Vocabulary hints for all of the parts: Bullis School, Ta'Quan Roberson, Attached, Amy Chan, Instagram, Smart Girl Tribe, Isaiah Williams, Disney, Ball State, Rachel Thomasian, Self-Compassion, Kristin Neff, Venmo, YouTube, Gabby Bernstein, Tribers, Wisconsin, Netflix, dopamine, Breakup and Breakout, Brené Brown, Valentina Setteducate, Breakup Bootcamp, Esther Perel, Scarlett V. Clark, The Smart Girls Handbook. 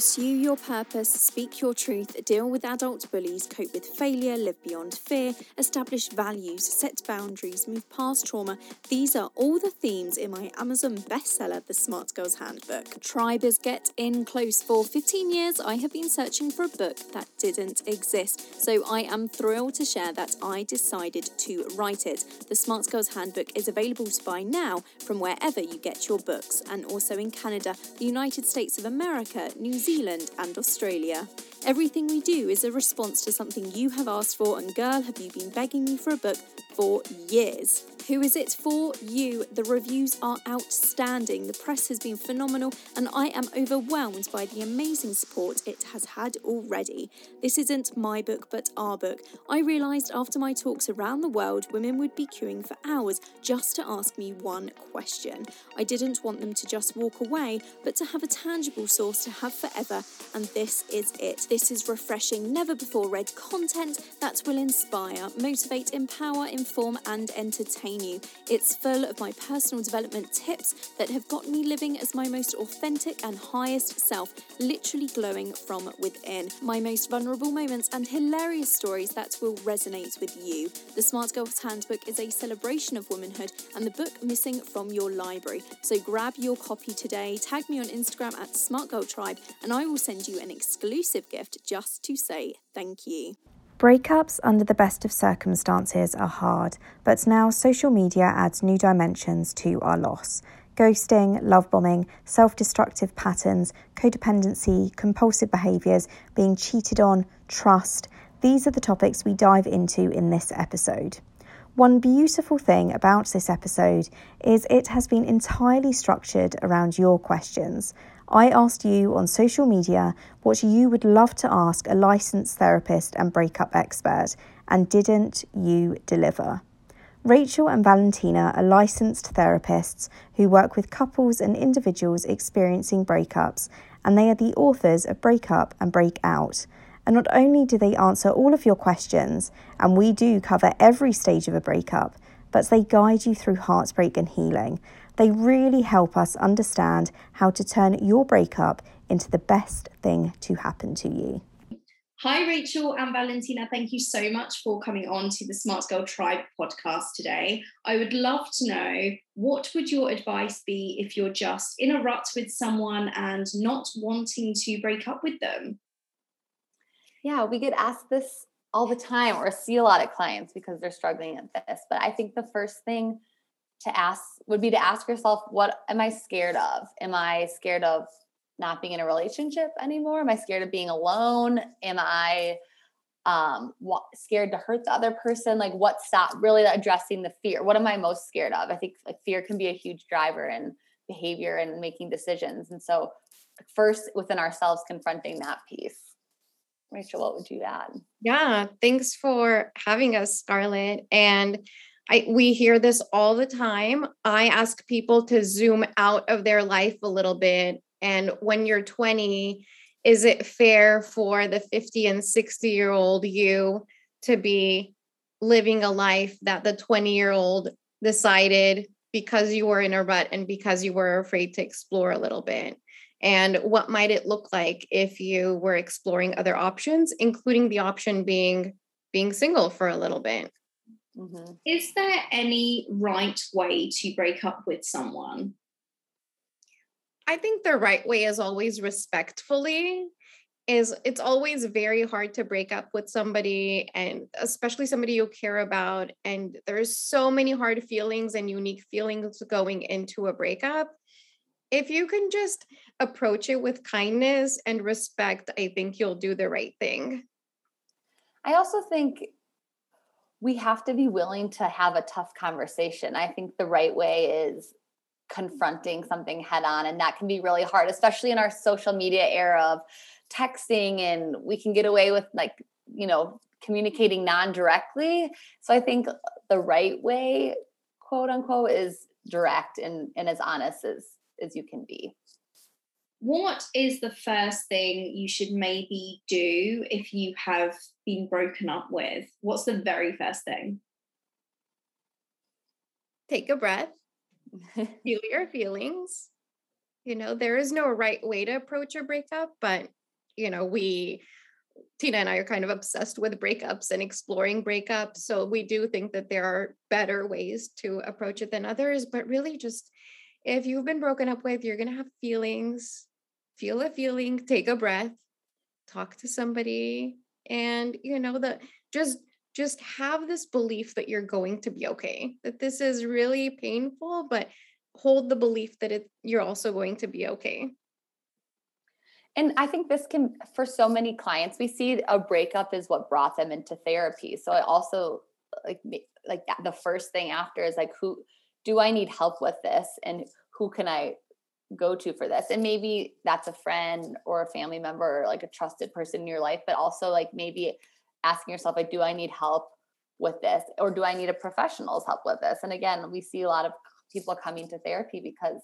pursue your purpose, speak your truth, deal with adult bullies, cope with failure, live beyond fear, establish values, set boundaries, move past trauma. These are all the themes in my Amazon bestseller, The Smart Girls Handbook. Tribers, get in close. For 15 years, I have been searching for a book that didn't exist, so I am thrilled to share that I decided to write it. The Smart Girls Handbook is available to buy now from wherever you get your books, and also in Canada, the United States of America, New Zealand and Australia. Everything we do is a response to something you have asked for, and girl, have you been begging me for a book for years. Who is it for you? The reviews are outstanding, the press has been phenomenal, and I am overwhelmed by the amazing support it has had already. This isn't my book, but our book. I realised after my talks around the world, women would be queuing for hours just to ask me one question. I didn't want them to just walk away, but to have a tangible source to have forever, and this is it. This is refreshing, never-before-read content that will inspire, motivate, empower, inform and entertain you. It's full of my personal development tips that have got me living as my most authentic and highest self, literally glowing from within. My most vulnerable moments and hilarious stories that will resonate with you. The Smart Girls Handbook is a celebration of womanhood and the book missing from your library. So grab your copy today, tag me on Instagram at Smart Girl Tribe, and I will send you an exclusive gift just to say thank you. Breakups under the best of circumstances are hard, but now social media adds new dimensions to our loss. Ghosting, love bombing, self-destructive patterns, codependency, compulsive behaviours, being cheated on, trust. These are the topics we dive into in this episode. One beautiful thing about this episode is it has been entirely structured around your questions. I asked you on social media what you would love to ask a licensed therapist and breakup expert, and didn't you deliver? Rachel and Valentina are licensed therapists who work with couples and individuals experiencing breakups, and they are the authors of Breakup and Breakout. And not only do they answer all of your questions, and we do cover every stage of a breakup, but they guide you through heartbreak and healing. They really help us understand how to turn your breakup into the best thing to happen to you. Hi, Rachel and Valentina. Thank you so much for coming on to the Smart Girl Tribe podcast today. I would love to know, what would your advice be if you're just in a rut with someone and not wanting to break up with them? Yeah, we get asked this all the time, or see a lot of clients because they're struggling at this. But I think the first thing to ask would be to ask yourself, what am I scared of? Am I scared of not being in a relationship anymore? Am I scared of being alone? Am I scared to hurt the other person? Like, what stopped really addressing the fear? What am I most scared of? I think like fear can be a huge driver in behavior and making decisions. And so first within ourselves, confronting that piece. Rachel, what would you add? Yeah, thanks for having us, Scarlett. And we hear this all the time. I ask people to zoom out of their life a little bit. And when you're 20, is it fair for the 50 and 60-year-old you to be living a life that the 20-year-old decided because you were in a rut and because you were afraid to explore a little bit? And what might it look like if you were exploring other options, including the option being single for a little bit? Mm-hmm. Is there any right way to break up with someone? I think the right way is always respectfully. It's always very hard to break up with somebody, and especially somebody you care about. And there's so many hard feelings and unique feelings going into a breakup. If you can just approach it with kindness and respect, I think you'll do the right thing. I also think we have to be willing to have a tough conversation. I think the right way is confronting something head on, and that can be really hard, especially in our social media era of texting, and we can get away with communicating non-directly. So I think the right way, quote unquote, is direct and as honest as you can be. What is the first thing you should maybe do if you have been broken up with? What's the very first thing? Take a breath, feel your feelings, You know, there is no right way to approach a breakup, but, you know, Tina and I are kind of obsessed with breakups and exploring breakups. So we do think that there are better ways to approach it than others, but really just, if you've been broken up with, you're going to have feelings, feel a feeling, take a breath, talk to somebody, and, you know, just have this belief that you're going to be okay, that this is really painful, but hold the belief that you're also going to be okay. And I think this can, for so many clients, we see a breakup is what brought them into therapy. So it also like that, the first thing after is like, who do I need help with this? And who can I go to for this? And maybe that's a friend or a family member, or like a trusted person in your life, but also like maybe asking yourself, like, do I need help with this? Or do I need a professional's help with this? And again, we see a lot of people coming to therapy because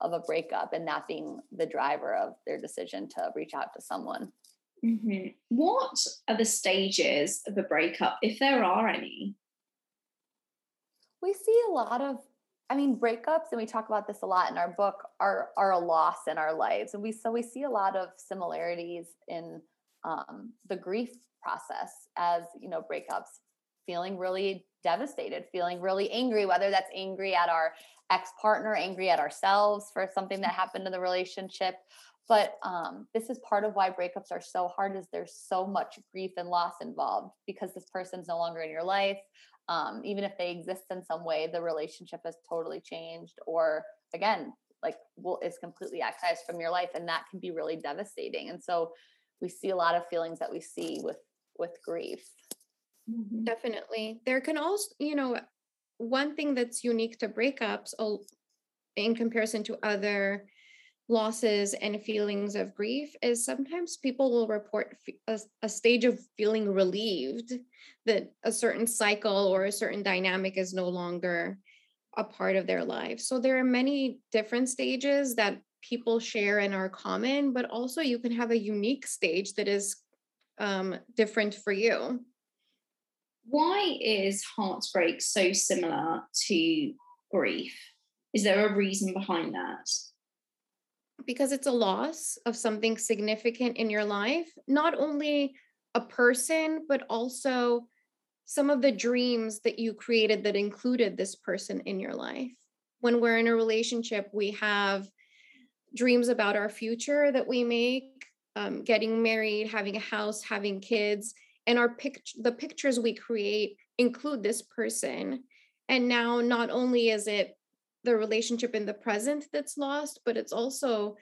of a breakup and that being the driver of their decision to reach out to someone. Mm-hmm. What are the stages of a breakup, if there are any? We see a lot of, breakups, and we talk about this a lot in our book, are a loss in our lives. And we see a lot of similarities in the grief process as, you know, breakups, feeling really devastated, feeling really angry, whether that's angry at our ex-partner, angry at ourselves for something that happened in the relationship. But this is part of why breakups are so hard, is there's so much grief and loss involved because this person's no longer in your life. Even if they exist in some way, the relationship has totally changed, or again, like, well, it's completely excised from your life, and that can be really devastating. And so we see a lot of feelings that we see with grief. Mm-hmm. Definitely. There can also, you know, one thing that's unique to breakups in comparison to other losses and feelings of grief is sometimes people will report a stage of feeling relieved that a certain cycle or a certain dynamic is no longer a part of their life. So there are many different stages that people share and are common, but also you can have a unique stage that is different for you. Why is heartbreak so similar to grief? Is there a reason behind that? Because it's a loss of something significant in your life, not only a person, but also some of the dreams that you created that included this person in your life. When we're in a relationship, we have dreams about our future that we make, getting married, having a house, having kids. And the pictures we create include this person. And now not only is it the relationship in the present that's lost, but it's also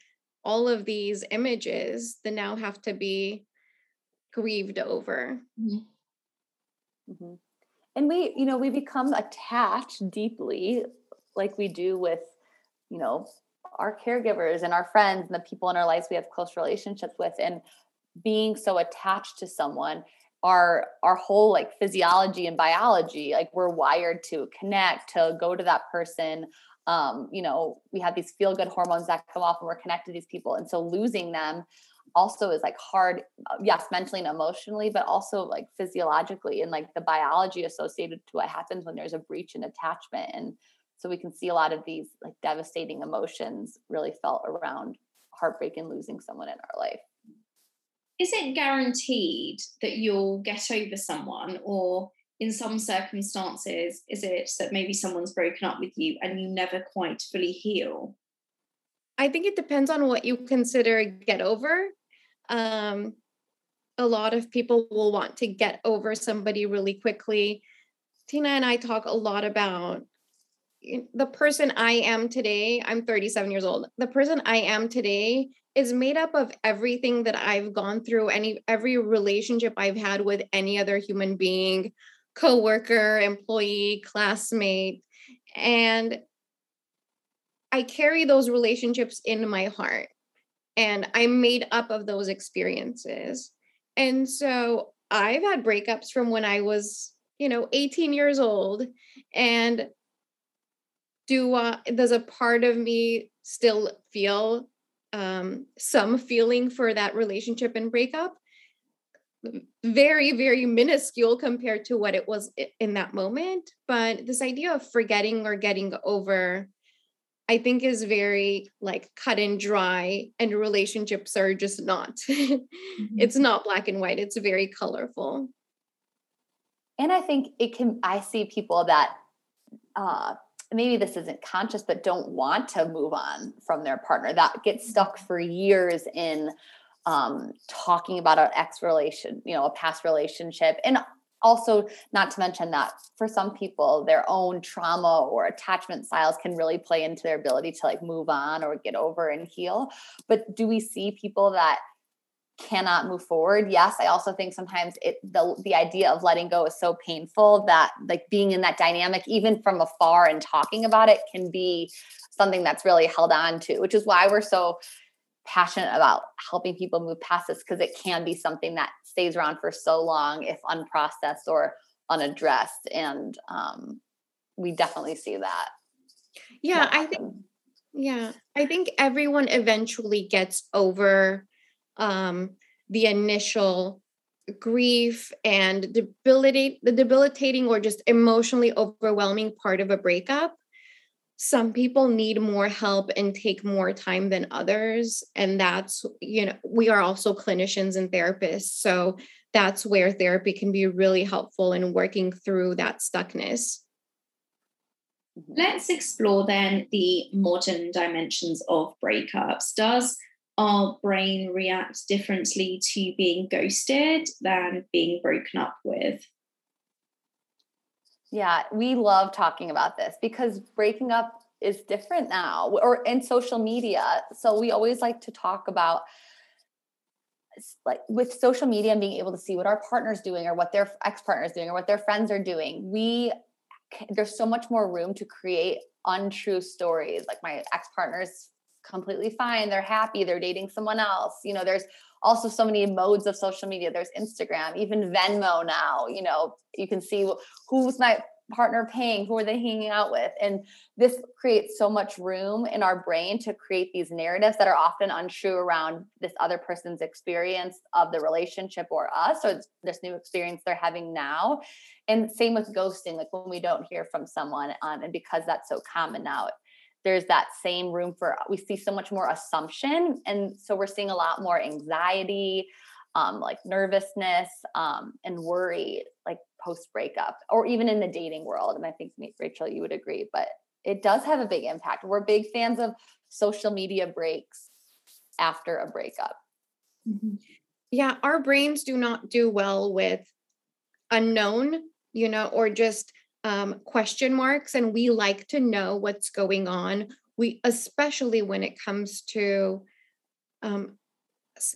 all of these images that now have to be grieved over. Mm-hmm. And we become attached deeply, like we do with, you know, our caregivers and our friends and the people in our lives we have close relationships with. And being so attached to someone, our whole like physiology and biology, like we're wired to connect, to go to that person. You know, we have these feel good hormones that come off when we're connected to these people. And so losing them also is like hard, yes, mentally and emotionally, but also like physiologically and like the biology associated to what happens when there's a breach in attachment. And so we can see a lot of these like devastating emotions really felt around heartbreak and losing someone in our life. Is it guaranteed that you'll get over someone, or in some circumstances, is it that maybe someone's broken up with you and you never quite fully heal? I think it depends on what you consider get over. A lot of people will want to get over somebody really quickly. Tina and I talk a lot about the person I am today. I'm 37 years old. The person I am today is made up of everything that I've gone through, every relationship I've had with any other human being, coworker, employee, classmate. And I carry those relationships in my heart, and I'm made up of those experiences. And so I've had breakups from when I was, 18 years old. And does a part of me still feel some feeling for that relationship and breakup? Very, very minuscule compared to what it was in that moment. But this idea of forgetting or getting over I think is very like cut and dry, and relationships are just not, mm-hmm. It's not black and white. It's very colorful. And I think I see people that, maybe this isn't conscious, but don't want to move on from their partner, that gets stuck for years in talking about an ex relation, a past relationship. And also, not to mention that for some people, their own trauma or attachment styles can really play into their ability to like move on or get over and heal. But do we see people that cannot move forward? Yes. I also think sometimes the idea of letting go is so painful that like being in that dynamic, even from afar and talking about it, can be something that's really held on to, which is why we're so passionate about helping people move past this, because it can be something that stays around for so long if unprocessed or unaddressed. And we definitely see that. Yeah. I think everyone eventually gets over the initial grief and the debilitating or just emotionally overwhelming part of a breakup. Some people need more help and take more time than others. And that's, we are also clinicians and therapists. So that's where therapy can be really helpful in working through that stuckness. Let's explore then the modern dimensions of breakups. Does our brain reacts differently to being ghosted than being broken up with? Yeah, we love talking about this because breaking up is different now, or in social media. So we always like to talk about like with social media and being able to see what our partner's doing or what their ex-partner's doing or what their friends are doing. There's so much more room to create untrue stories. Like my ex-partner's completely fine. They're happy. They're dating someone else. There's also so many modes of social media. There's Instagram, even Venmo now, you can see who's my partner paying, who are they hanging out with. And this creates so much room in our brain to create these narratives that are often untrue around this other person's experience of the relationship or us, or this new experience they're having now. And same with ghosting, like when we don't hear from someone, and because that's so common now, there's that same room we see so much more assumption. And so we're seeing a lot more anxiety, like nervousness, and worry, like post breakup, or even in the dating world. And I think, Rachel, you would agree, but it does have a big impact. We're big fans of social media breaks after a breakup. Mm-hmm. Yeah. Our brains do not do well with unknown, or just question marks. And we like to know what's going on. We, especially when it comes to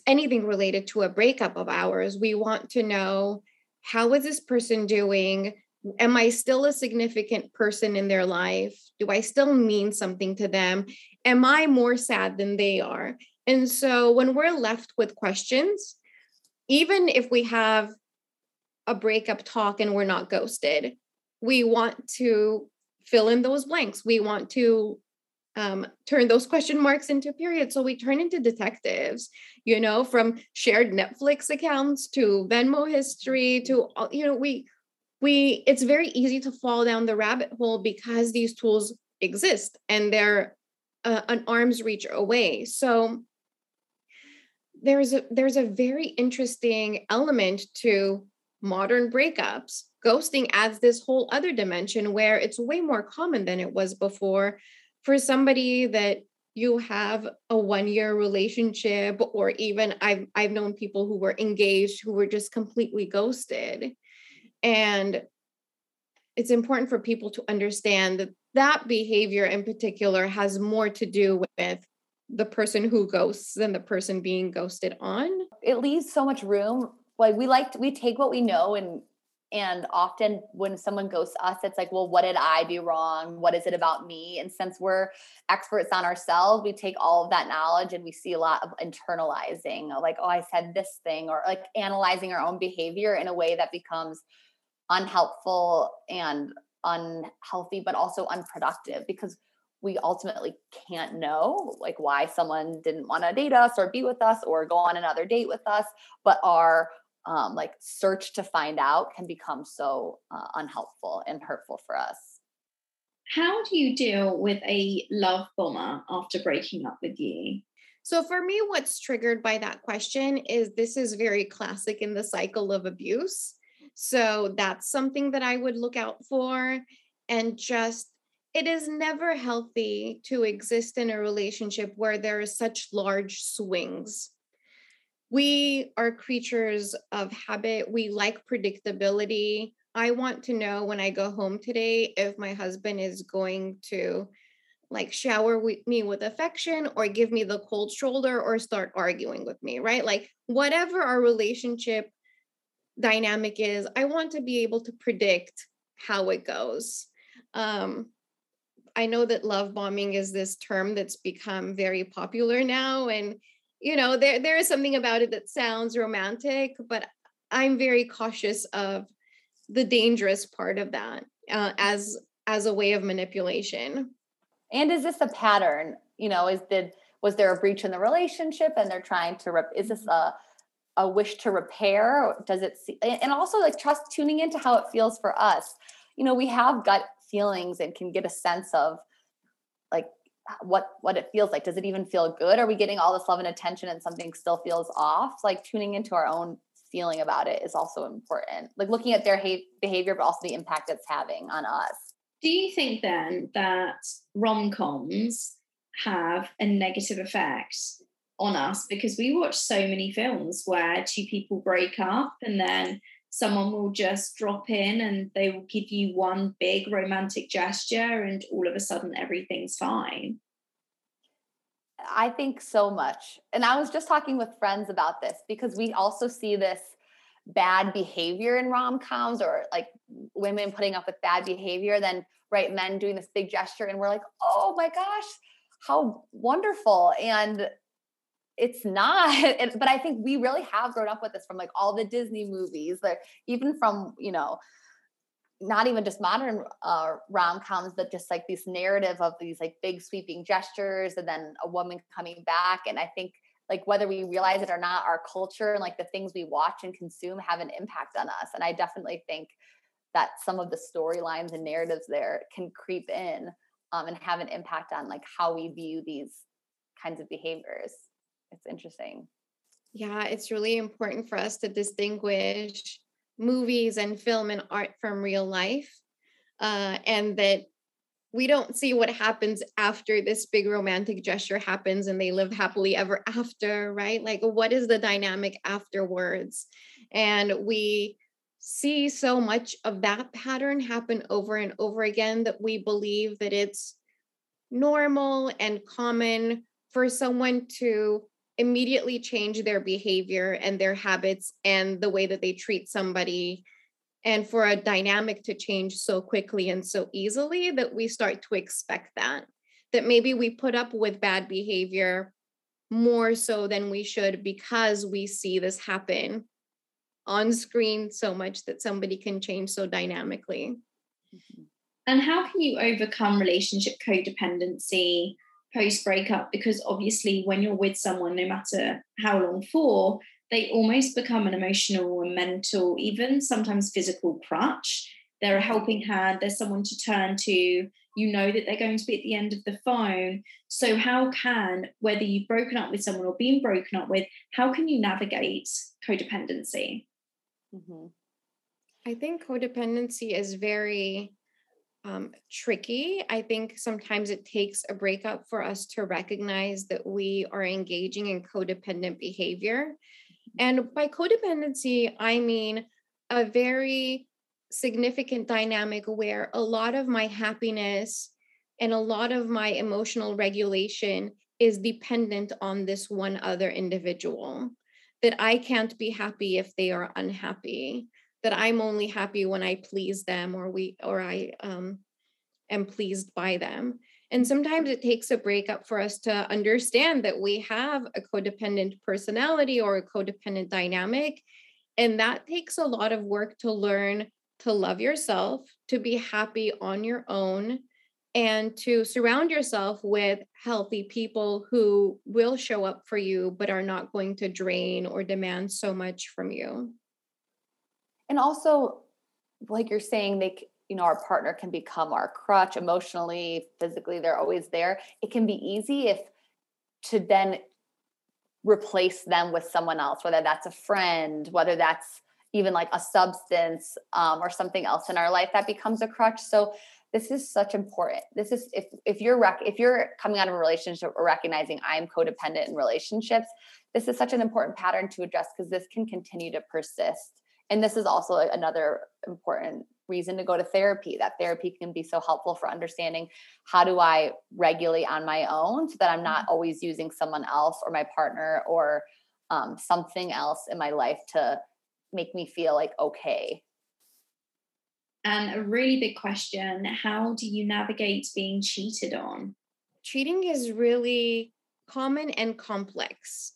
anything related to a breakup of ours, we want to know, how is this person doing? Am I still a significant person in their life? Do I still mean something to them? Am I more sad than they are? And so when we're left with questions, even if we have a breakup talk and we're not ghosted, we want to fill in those blanks. We want to turn those question marks into periods. So we turn into detectives, from shared Netflix accounts to Venmo history to, it's very easy to fall down the rabbit hole because these tools exist and they're an arm's reach away. So there's a very interesting element to modern breakups. Ghosting adds this whole other dimension where it's way more common than it was before for somebody that you have a 1-year relationship, or even I've known people who were engaged, who were just completely ghosted. And it's important for people to understand that behavior in particular has more to do with the person who ghosts than the person being ghosted on. It leaves so much room. Like we take what we know, and often when someone ghosts us, it's like, well, what did I do wrong? What is it about me? And since we're experts on ourselves, we take all of that knowledge and we see a lot of internalizing, like, oh, I said this thing, or like analyzing our own behavior in a way that becomes unhelpful and unhealthy, but also unproductive, because we ultimately can't know like why someone didn't want to date us or be with us or go on another date with us, but our like search to find out can become so unhelpful and hurtful for us. How do you deal with a love bomber after breaking up with you? So for me, what's triggered by that question is this is very classic in the cycle of abuse. So that's something that I would look out for. And just, it is never healthy to exist in a relationship where there are such large swings. We are creatures of habit. We like predictability. I want to know when I go home today if my husband is going to like shower me with affection or give me the cold shoulder or start arguing with me, right? Like whatever our relationship dynamic is, I want to be able to predict how it goes. I know that love bombing is this term that's become very popular now. And, you know, there is something about it that sounds romantic, but I'm very cautious of the dangerous part of that as a way of manipulation. And is this a pattern? You know, was there a breach in the relationship and they're trying to, is this a wish to repair? Does it see, and also like trust tuning into how it feels for us. You know, we have gut feelings and can get a sense of like what it feels like. Does it even feel good? Are we getting all this love and attention and something still feels off? Like tuning into our own feeling about it is also important. Like looking at their behavior, but also the impact it's having on us. Do you think then that rom-coms have a negative effect on us? Because we watch so many films where two people break up and then someone will just drop in and they will give you one big romantic gesture and all of a sudden everything's fine. I think so much. And I was just talking with friends about this because we also see this bad behavior in rom-coms or like women putting up with bad behavior, then right, men doing this big gesture. And we're like, oh my gosh, how wonderful. And it's not, but I think we really have grown up with this from like all the Disney movies, like even from, you know, not even just modern rom-coms, but just like this narrative of these like big sweeping gestures and then a woman coming back. And I think like whether we realize it or not, our culture and like the things we watch and consume have an impact on us. And I definitely think that some of the storylines and narratives there can creep in and have an impact on like how we view these kinds of behaviors. It's interesting. Yeah, it's really important for us to distinguish movies and film and art from real life. And that we don't see what happens after this big romantic gesture happens and they live happily ever after, right? Like what is the dynamic afterwards? And we see so much of that pattern happen over and over again that we believe that it's normal and common for someone to immediately change their behavior and their habits and the way that they treat somebody, and for a dynamic to change so quickly and so easily that we start to expect that maybe we put up with bad behavior more so than we should because we see this happen on screen so much that somebody can change so dynamically. And how can you overcome relationship codependency post-breakup? Because obviously when you're with someone, no matter how long for, they almost become an emotional and mental, even sometimes physical crutch. They're a helping hand. They're someone to turn to. You know that they're going to be at the end of the phone. So how can, whether you've broken up with someone or been broken up with, how can you navigate codependency? Mm-hmm. I think codependency is very tricky. I think sometimes it takes a breakup for us to recognize that we are engaging in codependent behavior. And by codependency, I mean a very significant dynamic where a lot of my happiness and a lot of my emotional regulation is dependent on this one other individual, that I can't be happy if they are unhappy, that I'm only happy when I please them or I am pleased by them. And sometimes it takes a breakup for us to understand that we have a codependent personality or a codependent dynamic. And that takes a lot of work to learn to love yourself, to be happy on your own, and to surround yourself with healthy people who will show up for you, but are not going to drain or demand so much from you. And also, like you're saying, you know, our partner can become our crutch emotionally, physically, they're always there. It can be easy if to then replace them with someone else, whether that's a friend, whether that's even like a substance or something else in our life that becomes a crutch. So this is such important. This is, if you're coming out of a relationship or recognizing I'm codependent in relationships, this is such an important pattern to address because this can continue to persist. And this is also another important reason to go to therapy, that therapy can be so helpful for understanding how do I regulate on my own so that I'm not always using someone else or my partner or something else in my life to make me feel like, okay. And a really big question, how do you navigate being cheated on? Cheating is really common and complex.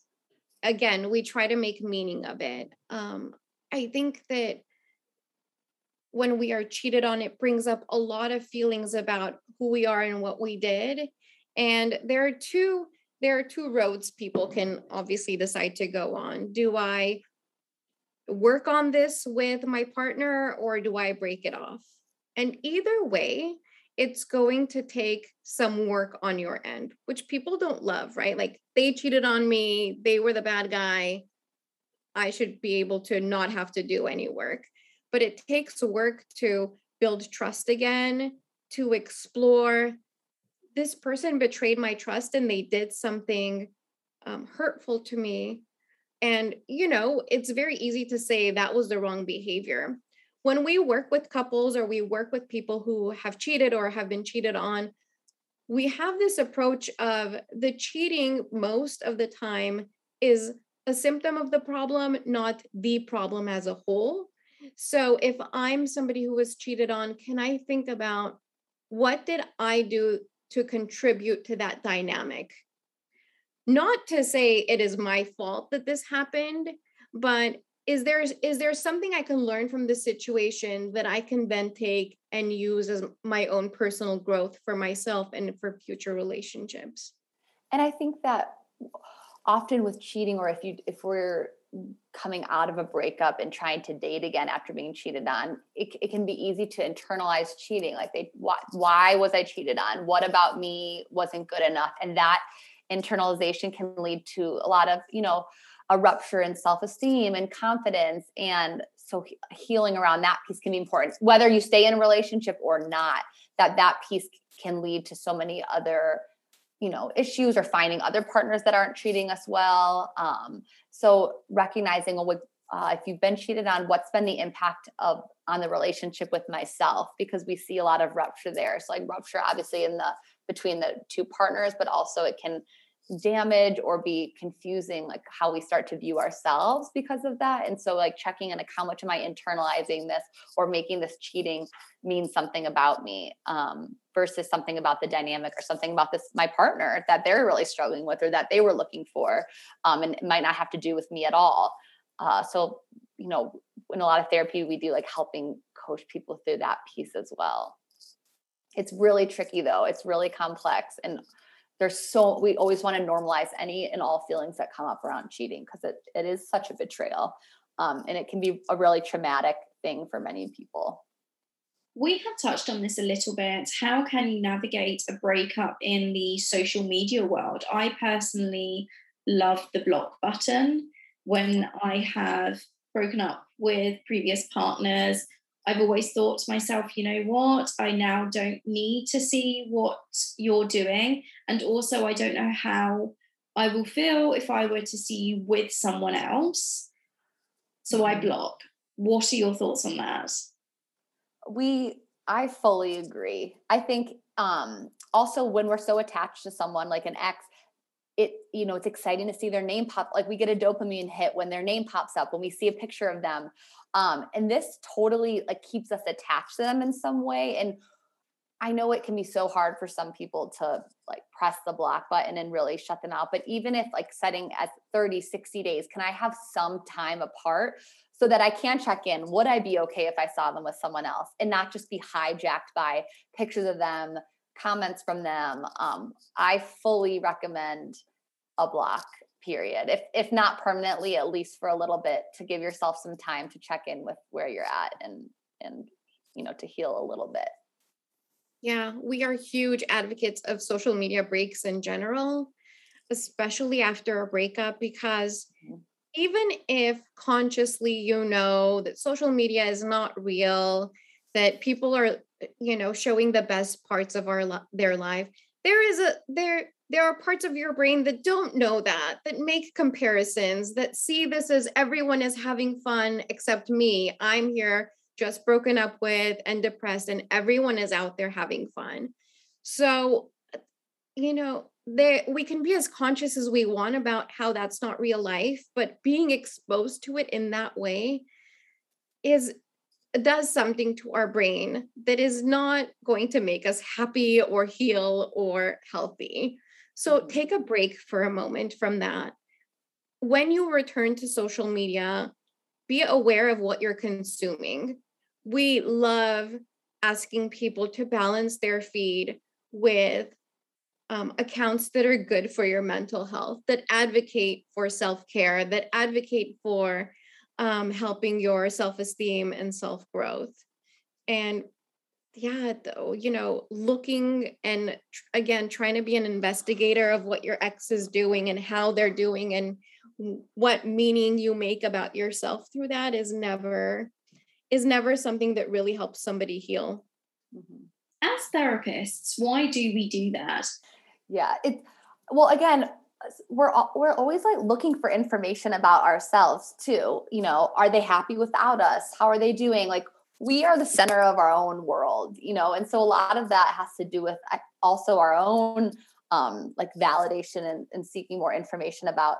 Again, we try to make meaning of it. I think that when we are cheated on, it brings up a lot of feelings about who we are and what we did. And there are two roads people can obviously decide to go on. Do I work on this with my partner or do I break it off? And either way, it's going to take some work on your end, which people don't love, right? Like they cheated on me, they were the bad guy. I should be able to not have to do any work. But it takes work to build trust again, to explore this person betrayed my trust and they did something hurtful to me. And, you know, it's very easy to say that was the wrong behavior. When we work with couples or we work with people who have cheated or have been cheated on, we have this approach of the cheating most of the time is a symptom of the problem, not the problem as a whole. So if I'm somebody who was cheated on, can I think about what did I do to contribute to that dynamic? Not to say it is my fault that this happened, but is there something I can learn from this situation that I can then take and use as my own personal growth for myself and for future relationships? And I think that often with cheating, or if we're coming out of a breakup and trying to date again after being cheated on, it can be easy to internalize cheating. Like, why was I cheated on? What about me wasn't good enough? And that internalization can lead to a lot of, you know, a rupture in self-esteem and confidence. And so healing around that piece can be important, whether you stay in a relationship or not, that piece can lead to so many other, you know, issues, or finding other partners that aren't treating us well. So recognizing if you've been cheated on, what's been the impact on the relationship with myself, because we see a lot of rupture there. So like rupture, obviously between the two partners, but also it can damage or be confusing, like how we start to view ourselves because of that. And so like checking in, like how much am I internalizing this or making this cheating mean something about me versus something about the dynamic or something about this, my partner, that they're really struggling with or that they were looking for and it might not have to do with me at all. So, you know, in a lot of therapy, we do like helping coach people through that piece as well. It's really tricky though. It's really complex, and we always want to normalize any and all feelings that come up around cheating because it is such a betrayal. And it can be a really traumatic thing for many people. We have touched on this a little bit. How can you navigate a breakup in the social media world? I personally love the block button. When I have broken up with previous partners, I've always thought to myself, you know what, I now don't need to see what you're doing. And also, I don't know how I will feel if I were to see you with someone else. So I block. What are your thoughts on that? I fully agree. I think also when we're so attached to someone like an ex, it, you know, it's exciting to see their name pop. Like we get a dopamine hit when their name pops up, when we see a picture of them. And this totally like keeps us attached to them in some way. And I know it can be so hard for some people to like press the block button and really shut them out. But even if like setting at 30, 60 days, can I have some time apart so that I can check in? Would I be okay if I saw them with someone else and not just be hijacked by pictures of them, comments from them? I fully recommend a block period. If not permanently, at least for a little bit, to give yourself some time to check in with where you're at and you know, to heal a little bit. Yeah, we are huge advocates of social media breaks in general, especially after a breakup, because even if consciously you know that social media is not real, that people are, you know, showing the best parts of their life, there are parts of your brain that don't know that make comparisons, that see this as everyone is having fun except me. I'm here just broken up with and depressed, and everyone is out there having fun. So, you know, we can be as conscious as we want about how that's not real life, but being exposed to it in that way does something to our brain that is not going to make us happy or heal or healthy. So take a break for a moment from that. When you return to social media, be aware of what you're consuming. We love asking people to balance their feed with accounts that are good for your mental health, that advocate for self-care, that advocate for helping your self-esteem and self-growth. And yeah, though, you know, looking and again, trying to be an investigator of what your ex is doing and how they're doing and what meaning you make about yourself through that is never something that really helps somebody heal. As therapists, why do we do that? Yeah, well, again, we're always like looking for information about ourselves too. You know, are they happy without us? How are they doing? Like, we are the center of our own world, you know? And so a lot of that has to do with also our own like validation and seeking more information about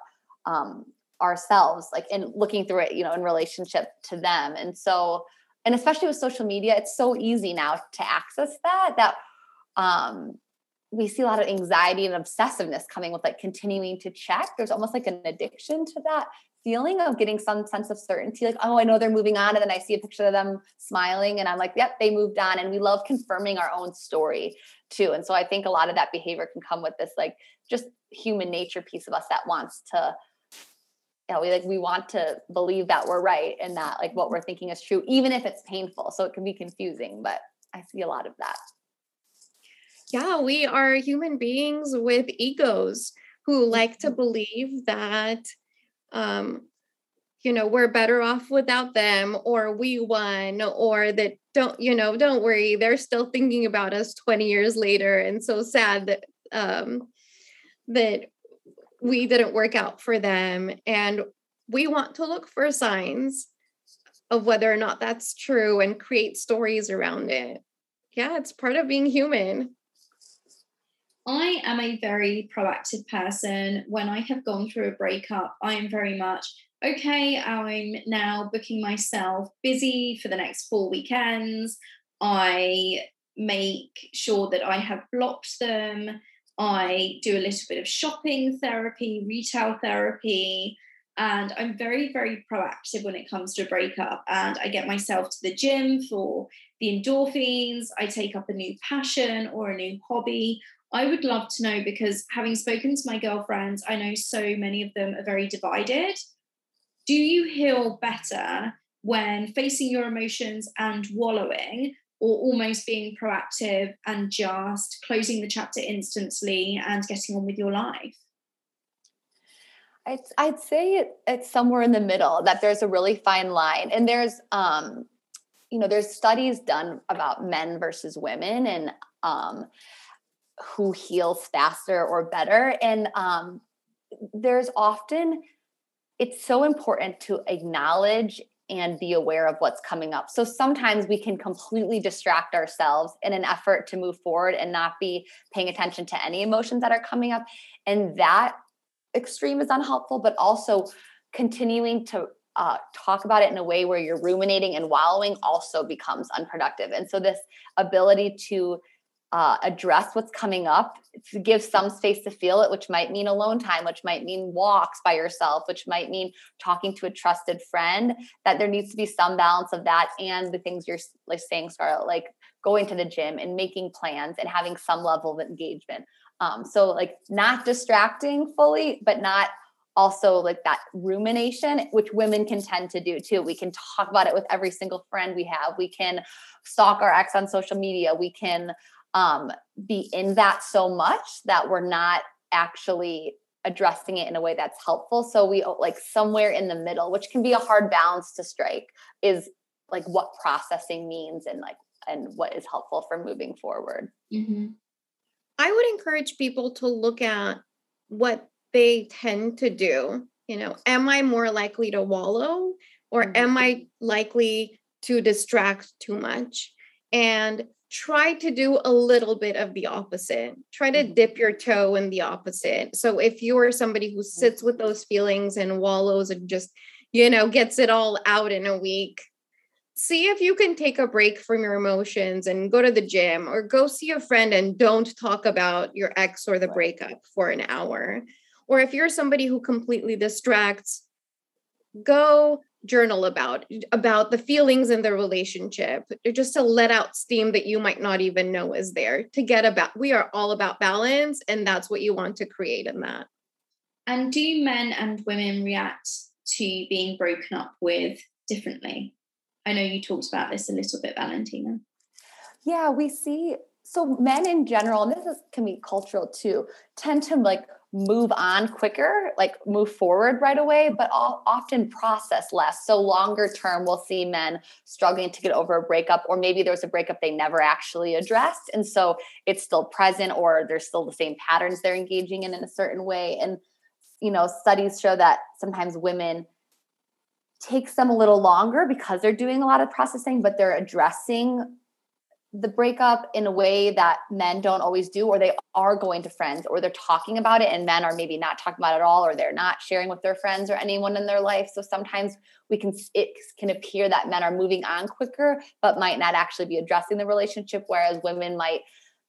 ourselves, like, and looking through it, you know, in relationship to them. And so, and especially with social media, it's so easy now to access that we see a lot of anxiety and obsessiveness coming with like continuing to check. There's almost like an addiction to that feeling of getting some sense of certainty. Like, oh, I know they're moving on. And then I see a picture of them smiling and I'm like, yep, they moved on. And we love confirming our own story too. And so I think a lot of that behavior can come with this, like, just human nature piece of us that wants to, you know, we want to believe that we're right and that like what we're thinking is true, even if it's painful. So it can be confusing, but I see a lot of that. Yeah, we are human beings with egos who like to believe that, you know, we're better off without them, or we won, or that don't worry, they're still thinking about us 20 years later. And so sad that, that we didn't work out for them. And we want to look for signs of whether or not that's true and create stories around it. Yeah, it's part of being human. I am a very proactive person. When I have gone through a breakup, I am very much, okay, I'm now booking myself busy for the next 4 weekends. I make sure that I have blocked them. I do a little bit of shopping therapy, retail therapy, and I'm very, very proactive when it comes to a breakup. And I get myself to the gym for the endorphins. I take up a new passion or a new hobby. I would love to know, because having spoken to my girlfriends, I know so many of them are very divided. Do you heal better when facing your emotions and wallowing, or almost being proactive and just closing the chapter instantly and getting on with your life? I'd say it's somewhere in the middle, that there's a really fine line. And there's, you know, there's studies done about men versus women and who heals faster or better. And there's often, it's so important to acknowledge and be aware of what's coming up. So sometimes we can completely distract ourselves in an effort to move forward and not be paying attention to any emotions that are coming up. And that extreme is unhelpful, but also continuing to talk about it in a way where you're ruminating and wallowing also becomes unproductive. And so this ability to address what's coming up, to give some space to feel it, which might mean alone time, which might mean walks by yourself, which might mean talking to a trusted friend, that there needs to be some balance of that. And the things you're like saying, Scarlett, like going to the gym and making plans and having some level of engagement. So like not distracting fully, but not also like that rumination, which women can tend to do too. We can talk about it with every single friend we have. We can stalk our ex on social media. We can be in that so much that we're not actually addressing it in a way that's helpful. So we like somewhere in the middle, which can be a hard balance to strike, is like what processing means and what is helpful for moving forward. Mm-hmm. I would encourage people to look at what they tend to do. You know, am I more likely to wallow or am I likely to distract too much? And try to do a little bit of the opposite. Try to dip your toe in the opposite. So if you are somebody who sits with those feelings and wallows and just, you know, gets it all out in a week, see if you can take a break from your emotions and go to the gym or go see a friend and don't talk about your ex or the breakup for an hour. Or if you're somebody who completely distracts, go journal about the feelings in the relationship, just to let out steam that you might not even know is there. We are all about balance, and that's what you want to create in that. And do men and women react to being broken up with differently? I know you talked about this a little bit, Valentina. Yeah, we see, so men in general, and can be cultural too, tend to like move on quicker, like move forward right away, but often process less. So longer term, we'll see men struggling to get over a breakup, or maybe there was a breakup they never actually addressed. And so it's still present, or there's still the same patterns they're engaging in a certain way. And, you know, studies show that sometimes women, takes them a little longer because they're doing a lot of processing, but they're addressing the breakup in a way that men don't always do, or they are going to friends, or they're talking about it and men are maybe not talking about it at all, or they're not sharing with their friends or anyone in their life. So sometimes it can appear that men are moving on quicker, but might not actually be addressing the relationship, whereas women might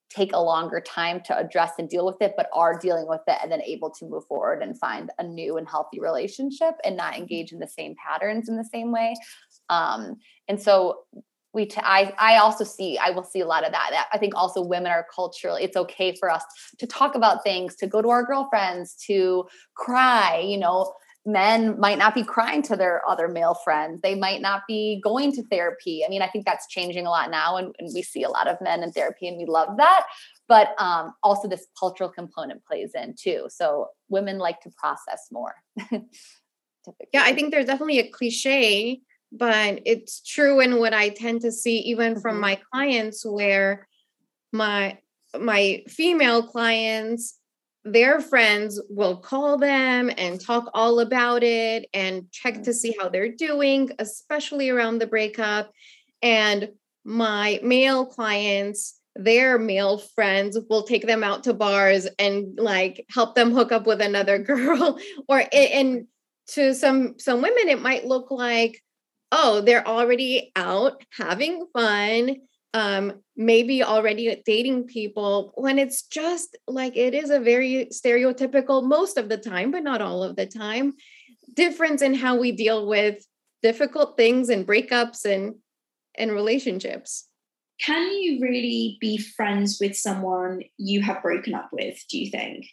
take a longer time to address and deal with it, but are dealing with it and then able to move forward and find a new and healthy relationship and not engage in the same patterns in the same way. And so I will see a lot of that. I think also women are culturally, it's okay for us to talk about things, to go to our girlfriends, to cry. You know, men might not be crying to their other male friends. They might not be going to therapy. I mean, I think that's changing a lot now, and we see a lot of men in therapy and we love that. But also this cultural component plays in too. So women like to process more. Yeah, I think there's definitely a cliche, but it's true in what I tend to see even from my clients, where my female clients, their friends will call them and talk all about it and check to see how they're doing, especially around the breakup. And my male clients, their male friends will take them out to bars and like help them hook up with another girl. And to some women, it might look like, oh, they're already out having fun, maybe already dating people, when it's just like, it is a very stereotypical, most of the time, but not all of the time, difference in how we deal with difficult things and breakups and relationships. Can you really be friends with someone you have broken up with, do you think?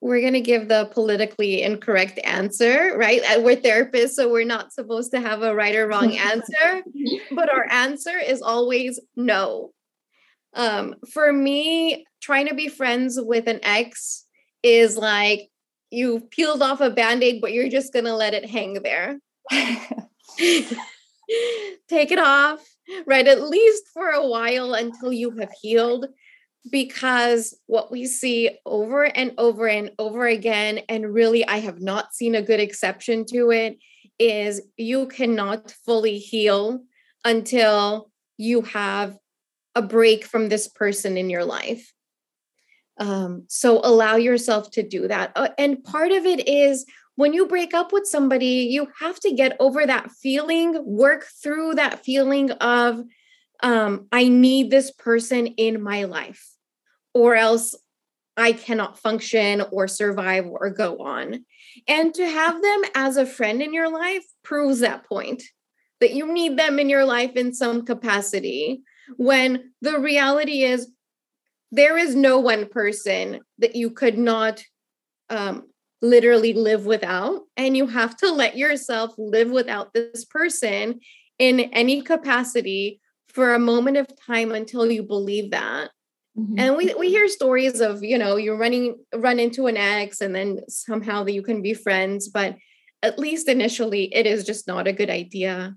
We're going to give the politically incorrect answer, right? We're therapists, so we're not supposed to have a right or wrong answer, but our answer is always no. For me, trying to be friends with an ex is like you've peeled off a Band-Aid, but you're just going to let it hang there. Take it off, right? At least for a while until you have healed. Because what we see over and over and over again, and really I have not seen a good exception to it, is you cannot fully heal until you have a break from this person in your life. So allow yourself to do that. And part of it is when you break up with somebody, you have to get over that feeling, work through that feeling of, I need this person in my life, or else I cannot function or survive or go on. And to have them as a friend in your life proves that point, that you need them in your life in some capacity, when the reality is there is no one person that you could not literally live without, and you have to let yourself live without this person in any capacity for a moment of time until you believe that. Mm-hmm. And we hear stories of, you know, you're run into an ex and then somehow that you can be friends, but at least initially it is just not a good idea.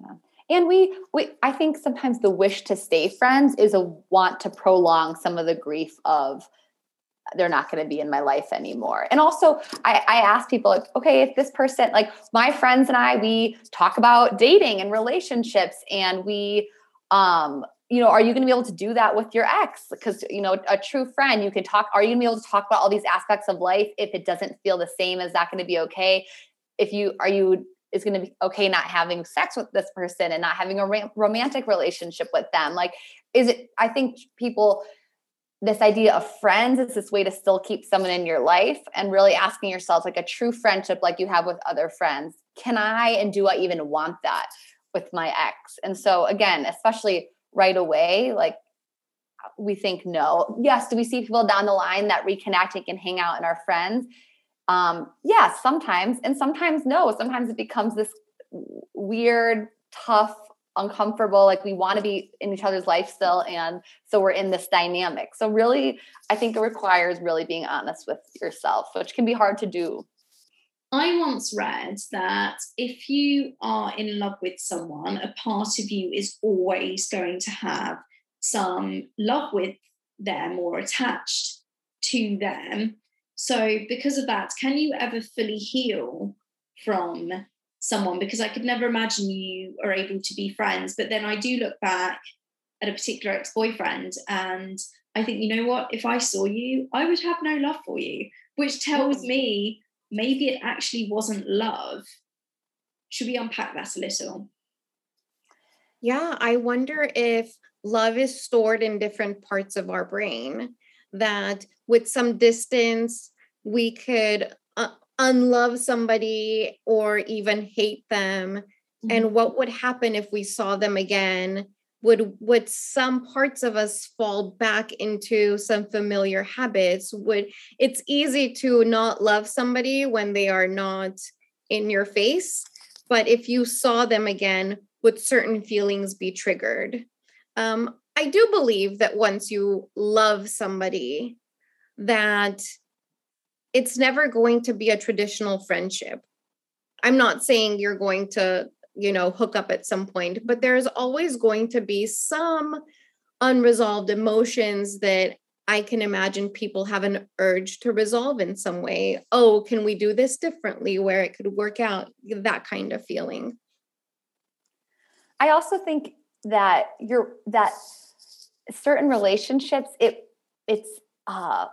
Yeah. And I think sometimes the wish to stay friends is a want to prolong some of the grief of they're not going to be in my life anymore. And also I ask people, like, okay, if this person, like my friends and I, we talk about dating and relationships, and we, you know, are you going to be able to do that with your ex? Because, you know, a true friend, you can talk, are you going to be able to talk about all these aspects of life? If it doesn't feel the same, is that going to be okay? It's going to be okay not having sex with this person and not having a romantic relationship with them? Like, I think people, this idea of friends is this way to still keep someone in your life, and really asking yourself, like, a true friendship, like you have with other friends, can I, and do I even want that with my ex? And so again, especially right away, like, we think no. Yes. Do we see people down the line that reconnect and can hang out and are friends? Yes, sometimes. And sometimes no. Sometimes it becomes this weird, tough, uncomfortable, like we want to be in each other's life still. And so we're in this dynamic. So really, I think it requires really being honest with yourself, which can be hard to do. I once read that if you are in love with someone, a part of you is always going to have some love with them or attached to them. So because of that, can you ever fully heal from someone? Because I could never imagine you are able to be friends. But then I do look back at a particular ex-boyfriend and I think, you know what, if I saw you, I would have no love for you, which tells me maybe it actually wasn't love. Should we unpack that a little? Yeah, I wonder if love is stored in different parts of our brain, that with some distance, we could unlove somebody or even hate them. Mm-hmm. And what would happen if we saw them again? Would some parts of us fall back into some familiar habits? It's easy to not love somebody when they are not in your face, but if you saw them again, would certain feelings be triggered? I do believe that once you love somebody, that it's never going to be a traditional friendship. I'm not saying you're going to, you know, hook up at some point, but there's always going to be some unresolved emotions that I can imagine people have an urge to resolve in some way. Oh, can we do this differently where it could work out? That kind of feeling. I also think that certain relationships,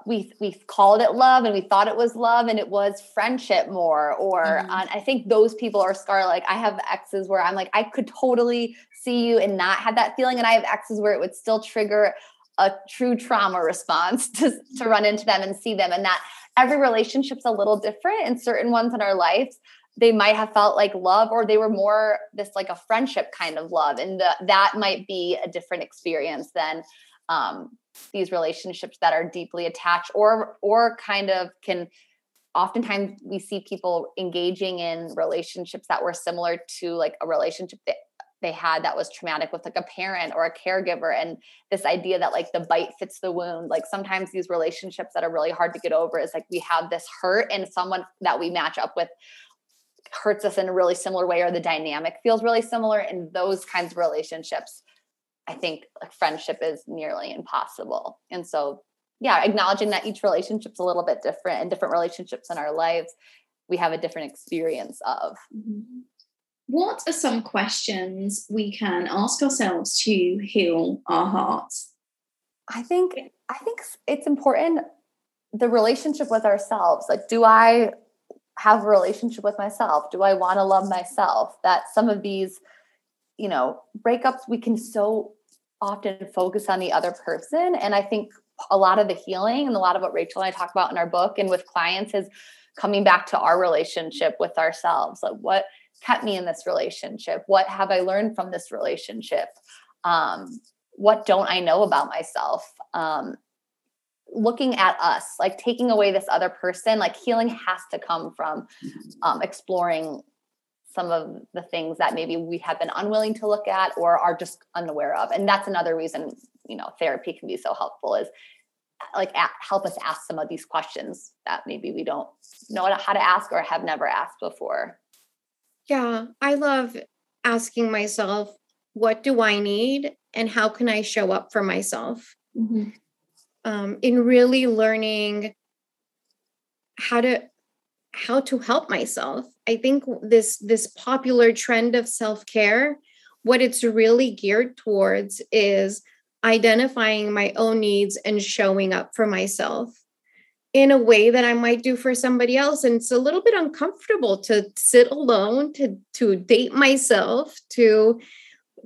we called it love and we thought it was love and it was friendship more, or I think those people are scarred. Like, I have exes where I'm like, I could totally see you and not have that feeling. And I have exes where it would still trigger a true trauma response to run into them and see them. And that every relationship's a little different, and certain ones in our lives, they might have felt like love, or they were more this like a friendship kind of love. And that might be a different experience than, these relationships that are deeply attached or kind of can, oftentimes we see people engaging in relationships that were similar to like a relationship that they had that was traumatic with like a parent or a caregiver. And this idea that like the bite fits the wound, like sometimes these relationships that are really hard to get over is like, we have this hurt and someone that we match up with hurts us in a really similar way, or the dynamic feels really similar. In those kinds of relationships, I think like friendship is nearly impossible. And so, yeah, acknowledging that each relationship's a little bit different, and different relationships in our lives, we have a different experience of. What are some questions we can ask ourselves to heal our hearts? I think it's important, the relationship with ourselves. Like, do I have a relationship with myself? Do I want to love myself? That some of these, you know, breakups, we can so often focus on the other person. And I think a lot of the healing and a lot of what Rachel and I talk about in our book and with clients is coming back to our relationship with ourselves. Like, what kept me in this relationship? What have I learned from this relationship? What don't I know about myself? looking at us, like taking away this other person, like healing has to come from exploring some of the things that maybe we have been unwilling to look at or are just unaware of. And that's another reason, you know, therapy can be so helpful, is like help us ask some of these questions that maybe we don't know how to ask or have never asked before. Yeah. I love asking myself, what do I need and how can I show up for myself? Mm-hmm. In really learning how to help myself. I think this popular trend of self-care, what it's really geared towards is identifying my own needs and showing up for myself in a way that I might do for somebody else. And it's a little bit uncomfortable to sit alone, to date myself, to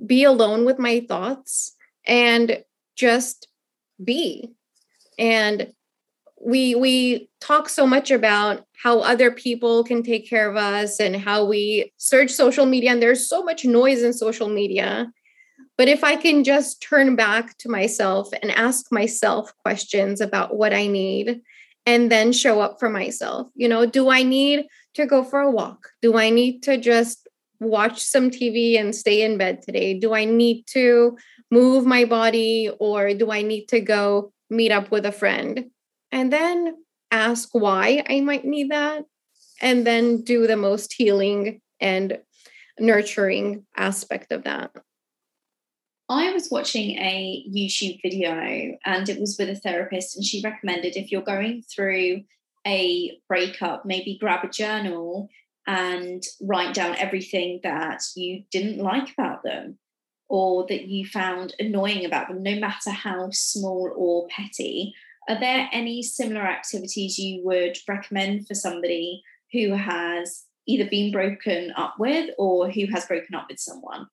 be alone with my thoughts and just be. And we talk so much about how other people can take care of us and how we search social media, and there's so much noise in social media. But if I can just turn back to myself and ask myself questions about what I need and then show up for myself, you know, do I need to go for a walk? Do I need to just watch some TV and stay in bed today? Do I need to move my body, or do I need to go meet up with a friend? And then ask why I might need that, and then do the most healing and nurturing aspect of that. I was watching a YouTube video, and it was with a therapist, and she recommended if you're going through a breakup, maybe grab a journal and write down everything that you didn't like about them or that you found annoying about them, no matter how small or petty. Are there any similar activities you would recommend for somebody who has either been broken up with or who has broken up with someone?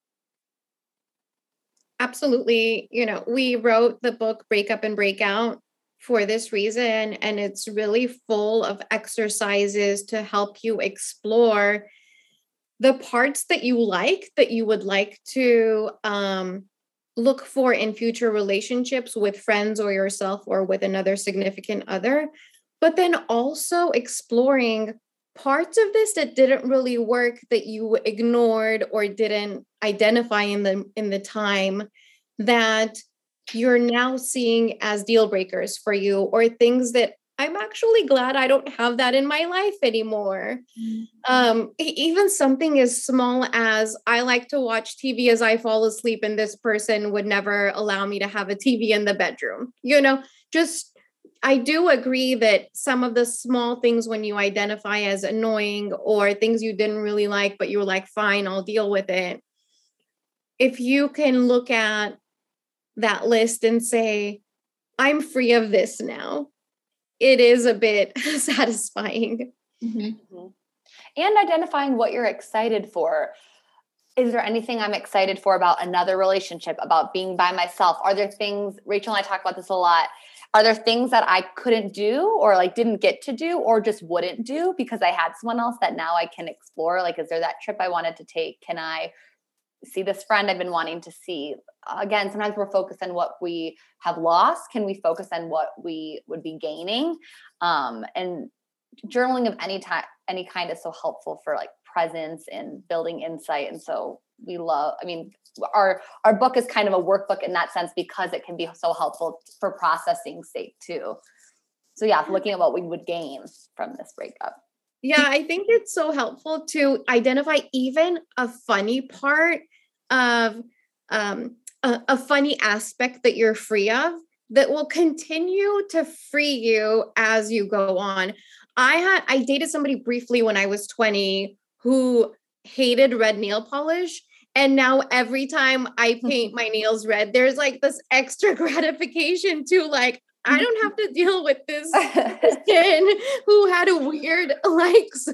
Absolutely. You know, we wrote the book Breakup and Breakout for this reason, and it's really full of exercises to help you explore the parts that you like, that you would like to look for in future relationships with friends or yourself or with another significant other, but then also exploring parts of this that didn't really work, that you ignored or didn't identify in the time, that you're now seeing as deal breakers for you, or things that I'm actually glad I don't have that in my life anymore. Even something as small as I like to watch TV as I fall asleep, and this person would never allow me to have a TV in the bedroom. You know, just, I do agree that some of the small things when you identify as annoying or things you didn't really like, but you were like, fine, I'll deal with it. If you can look at that list and say, I'm free of this now, it is a bit satisfying. Mm-hmm. And identifying what you're excited for. Is there anything I'm excited for about another relationship, about being by myself? Are there things, Rachel and I talk about this a lot, are there things that I couldn't do or like didn't get to do or just wouldn't do because I had someone else that now I can explore? Like, is there that trip I wanted to take? Can I see this friend I've been wanting to see? Again, sometimes we're focused on what we have lost. Can we focus on what we would be gaining? And journaling of any kind is so helpful for like presence and building insight. And so we love, I mean, our book is kind of a workbook in that sense, because it can be so helpful for processing sake too. So yeah, looking at what we would gain from this breakup. Yeah, I think it's so helpful to identify even a funny part of a funny aspect that you're free of that will continue to free you as you go on. I dated somebody briefly when I was 20 who hated red nail polish. And now every time I paint my nails red, there's like this extra gratification to like, I don't have to deal with this person who had a weird likes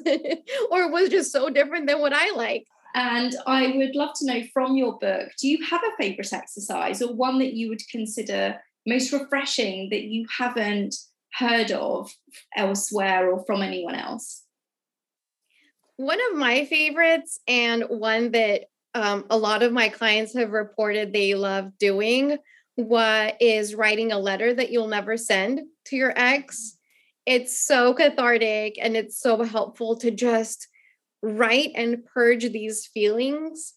or was just so different than what I like. And I would love to know from your book, do you have a favorite exercise or one that you would consider most refreshing that you haven't heard of elsewhere or from anyone else? One of my favorites, and one that a lot of my clients have reported they love doing, what is writing a letter that you'll never send to your ex. It's so cathartic and it's so helpful to just write and purge these feelings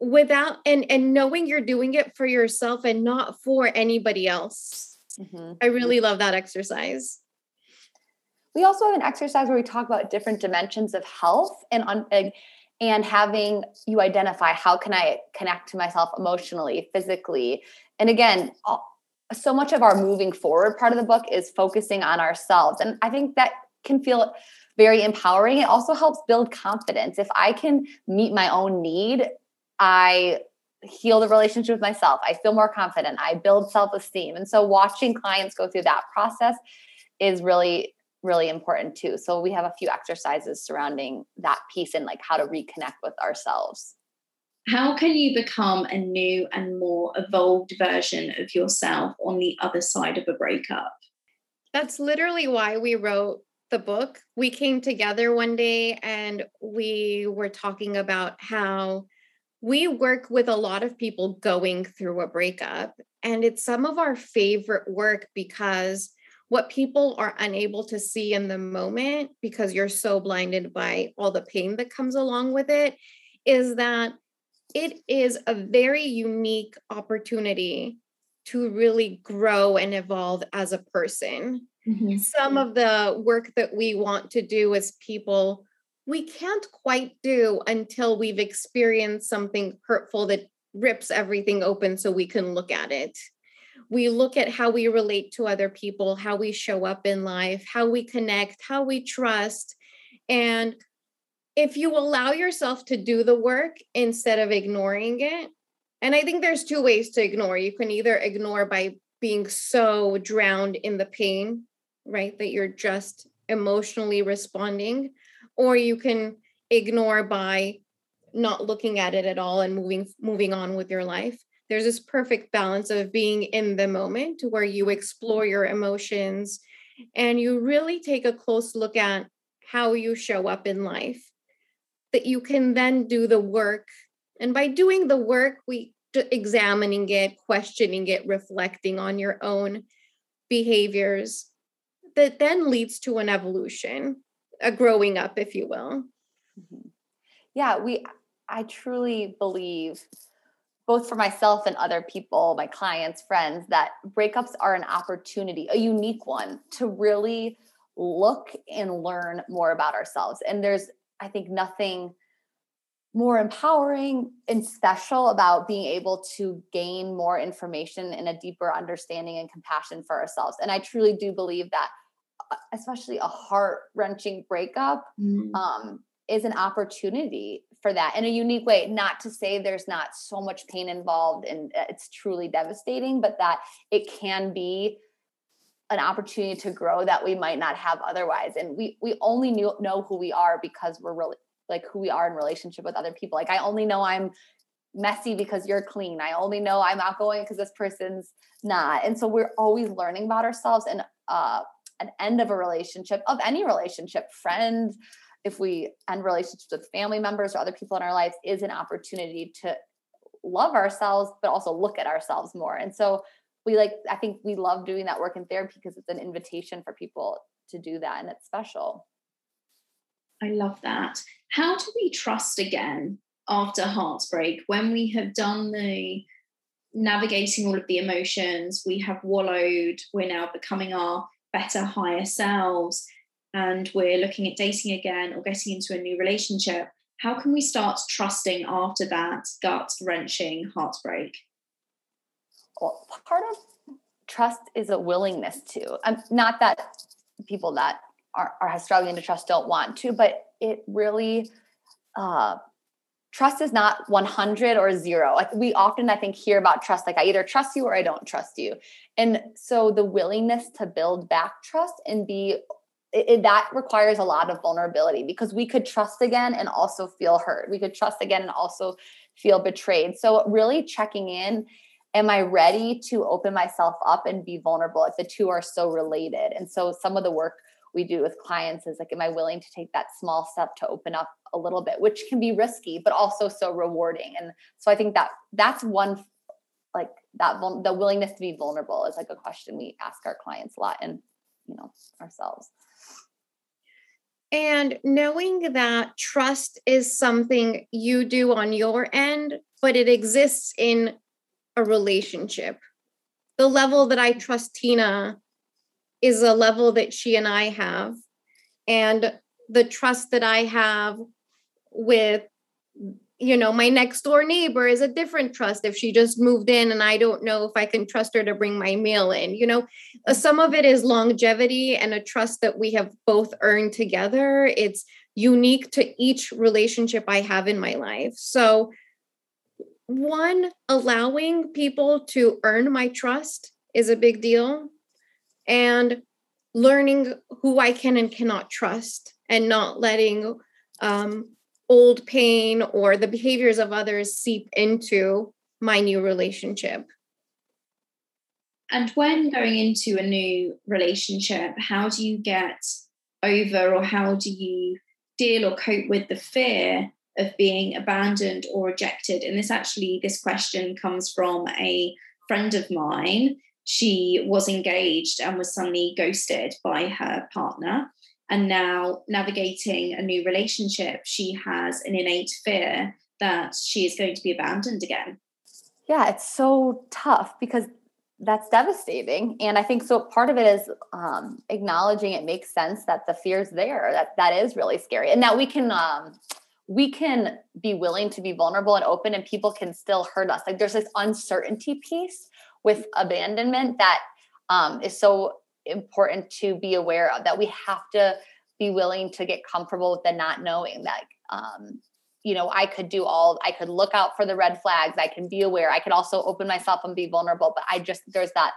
without, and knowing you're doing it for yourself and not for anybody else. Mm-hmm. I really love that exercise. We also have an exercise where we talk about different dimensions of health and having you identify, how can I connect to myself emotionally, physically? And again, so much of our moving forward part of the book is focusing on ourselves. And I think that can feel very empowering. It also helps build confidence. If I can meet my own need, I heal the relationship with myself. I feel more confident. I build self-esteem. And so watching clients go through that process is really, really important too. So we have a few exercises surrounding that piece and like how to reconnect with ourselves. How can you become a new and more evolved version of yourself on the other side of a breakup? That's literally why we wrote the book. We came together one day and we were talking about how we work with a lot of people going through a breakup, and it's some of our favorite work because what people are unable to see in the moment, because you're so blinded by all the pain that comes along with it, is that it is a very unique opportunity to really grow and evolve as a person. Mm-hmm. Some of the work that we want to do as people, we can't quite do until we've experienced something hurtful that rips everything open so we can look at it. We look at how we relate to other people, how we show up in life, how we connect, how we trust. And if you allow yourself to do the work instead of ignoring it, and I think there's two ways to ignore. You can either ignore by being so drowned in the pain, right, that you're just emotionally responding, or you can ignore by not looking at it at all and moving on with your life. There's this perfect balance of being in the moment where you explore your emotions and you really take a close look at how you show up in life, that you can then do the work. And by doing the work, examining it, questioning it, reflecting on your own behaviors, that then leads to an evolution, a growing up, if you will. Yeah, I truly believe, both for myself and other people, my clients, friends, that breakups are an opportunity, a unique one, to really look and learn more about ourselves. And there's, I think, nothing more empowering and special about being able to gain more information and a deeper understanding and compassion for ourselves. And I truly do believe that especially a heart-wrenching breakup is an opportunity for that in a unique way. Not to say there's not so much pain involved and it's truly devastating, but that it can be an opportunity to grow that we might not have otherwise. And we only know who we are because we're really like who we are in relationship with other people. Like I only know I'm messy because you're clean. I only know I'm outgoing because this person's not. And so we're always learning about ourselves, and an end of a relationship, of any relationship, friends, if we end relationships with family members or other people in our lives, is an opportunity to love ourselves, but also look at ourselves more. And so I think we love doing that work in therapy because it's an invitation for people to do that. And it's special. I love that. How do we trust again after heartbreak when we have done the navigating all of the emotions, we have wallowed, we're now becoming our better, higher selves, and we're looking at dating again or getting into a new relationship? How can we start trusting after that gut-wrenching heartbreak? Well, part of trust is a willingness to. Not that people that are struggling to trust don't want to, but it really, trust is not 100 or zero. Like we often, I think, hear about trust, like I either trust you or I don't trust you. And so the willingness to build back trust and that requires a lot of vulnerability, because we could trust again and also feel hurt. We could trust again and also feel betrayed. So really checking in, am I ready to open myself up and be vulnerable? If the two are so related. And so some of the work we do with clients is like, am I willing to take that small step to open up a little bit, which can be risky, but also so rewarding. And so I think that that's one like that, the willingness to be vulnerable is like a question we ask our clients a lot, and, you know, ourselves. And knowing that trust is something you do on your end, but it exists in a relationship. The level that I trust Tina is a level that she and I have. And the trust that I have with, you know, my next door neighbor is a different trust if she just moved in and I don't know if I can trust her to bring my meal in. You know, some of it is longevity and a trust that we have both earned together. It's unique to each relationship I have in my life. So one, allowing people to earn my trust is a big deal. And learning who I can and cannot trust, and not letting old pain or the behaviors of others seep into my new relationship. And when going into a new relationship, how do you get over, or how do you deal or cope with the fear of being abandoned or rejected? And this question comes from a friend of mine. She was engaged and was suddenly ghosted by her partner. And now, navigating a new relationship, she has an innate fear that she is going to be abandoned again. Yeah, it's so tough because that's devastating. And I think so part of it is acknowledging it makes sense that the fear's there. That is really scary. And that we can be willing to be vulnerable and open, and people can still hurt us. Like, there's this uncertainty piece with abandonment that is so important to be aware of, that we have to be willing to get comfortable with the not knowing, that, you know, I could look out for the red flags. I can be aware. I could also open myself and be vulnerable, but there's that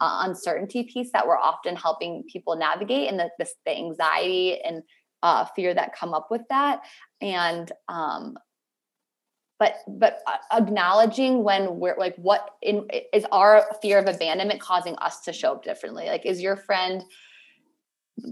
uncertainty piece that we're often helping people navigate, and the anxiety and fear that come up with that. And, But acknowledging when we're like, is our fear of abandonment causing us to show up differently? Like, is your friend,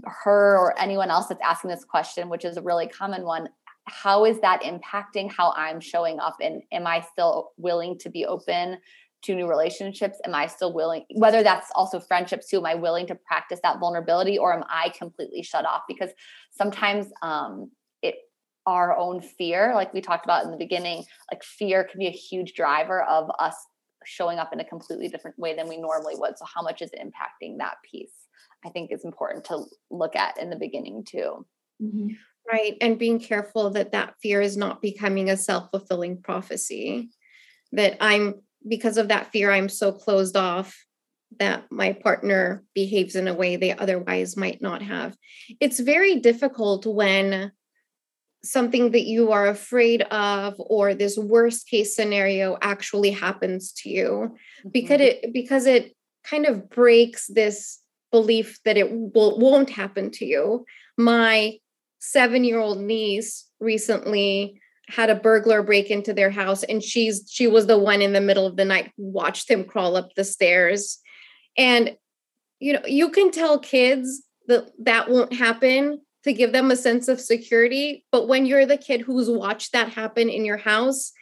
her, or anyone else that's asking this question, which is a really common one, how is that impacting how I'm showing up? And am I still willing to be open to new relationships? Am I still willing, whether that's also friendships too, am I willing to practice that vulnerability, or am I completely shut off? Because sometimes, our own fear, like we talked about in the beginning, like fear can be a huge driver of us showing up in a completely different way than we normally would. So how much is it impacting that piece? I think it's important to look at in the beginning too. Mm-hmm. Right. And being careful that fear is not becoming a self-fulfilling prophecy, that because of that fear, I'm so closed off that my partner behaves in a way they otherwise might not have. It's very difficult when something that you are afraid of, or this worst case scenario, actually happens to you, because mm-hmm. it kind of breaks this belief that it won't happen to you. My 7-year-old niece recently had a burglar break into their house, and she was the one in the middle of the night who watched him crawl up the stairs. And, you know, you can tell kids that won't happen to give them a sense of security. But when you're the kid who's watched that happen in your house,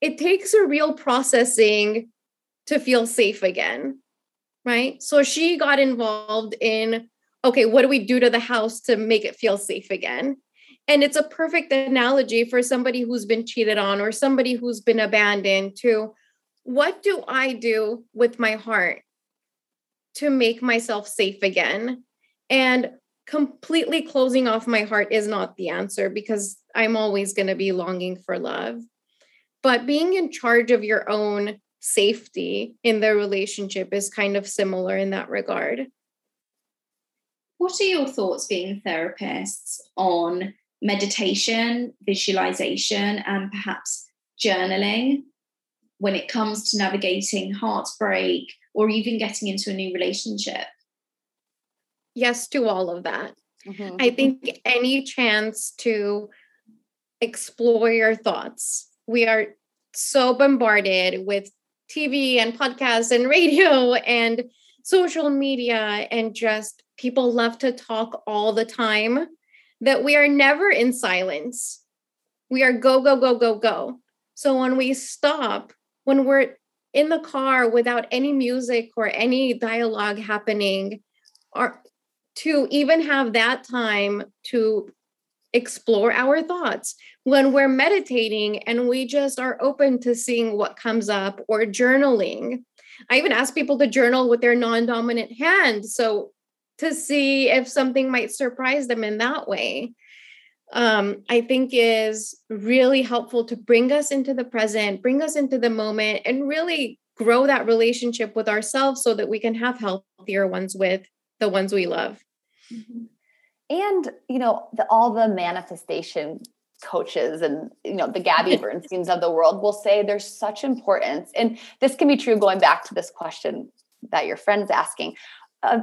it takes a real processing to feel safe again, right? So she got involved in, okay, what do we do to the house to make it feel safe again? And it's a perfect analogy for somebody who's been cheated on or somebody who's been abandoned to, what do I do with my heart to make myself safe again? And completely closing off my heart is not the answer, because I'm always going to be longing for love. But being in charge of your own safety in the relationship is kind of similar in that regard. What are your thoughts, being therapists, on meditation, visualization, and perhaps journaling when it comes to navigating heartbreak or even getting into a new relationship? Yes to all of that. Mm-hmm. I think any chance to explore your thoughts. We are so bombarded with TV and podcasts and radio and social media, and just people love to talk all the time, that we are never in silence. We are go, go, go, go, go. So when we stop, when we're in the car without any music or any dialogue happening, or to even have that time to explore our thoughts. When we're meditating and we just are open to seeing what comes up, or journaling. I even ask people to journal with their non-dominant hand, so to see if something might surprise them in that way, I think is really helpful to bring us into the present, bring us into the moment, and really grow that relationship with ourselves so that we can have healthier ones with the ones we love. Mm-hmm. And, you know, all the manifestation coaches and, you know, the Gabby Bernsteins of the world will say there's such importance. And this can be true going back to this question that your friend's asking,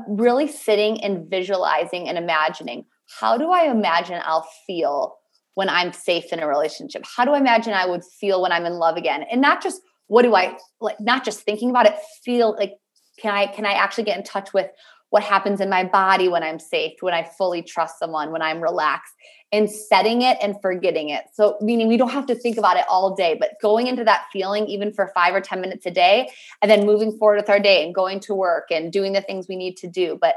really sitting and visualizing and imagining, how do I imagine I'll feel when I'm safe in a relationship? How do I imagine I would feel when I'm in love again? And not just what do I like, not just thinking about it, feel like, can I actually get in touch with what happens in my body when I'm safe, when I fully trust someone, when I'm relaxed, and setting it and forgetting it. So meaning we don't have to think about it all day, but going into that feeling even for 5 or 10 minutes a day, and then moving forward with our day and going to work and doing the things we need to do. But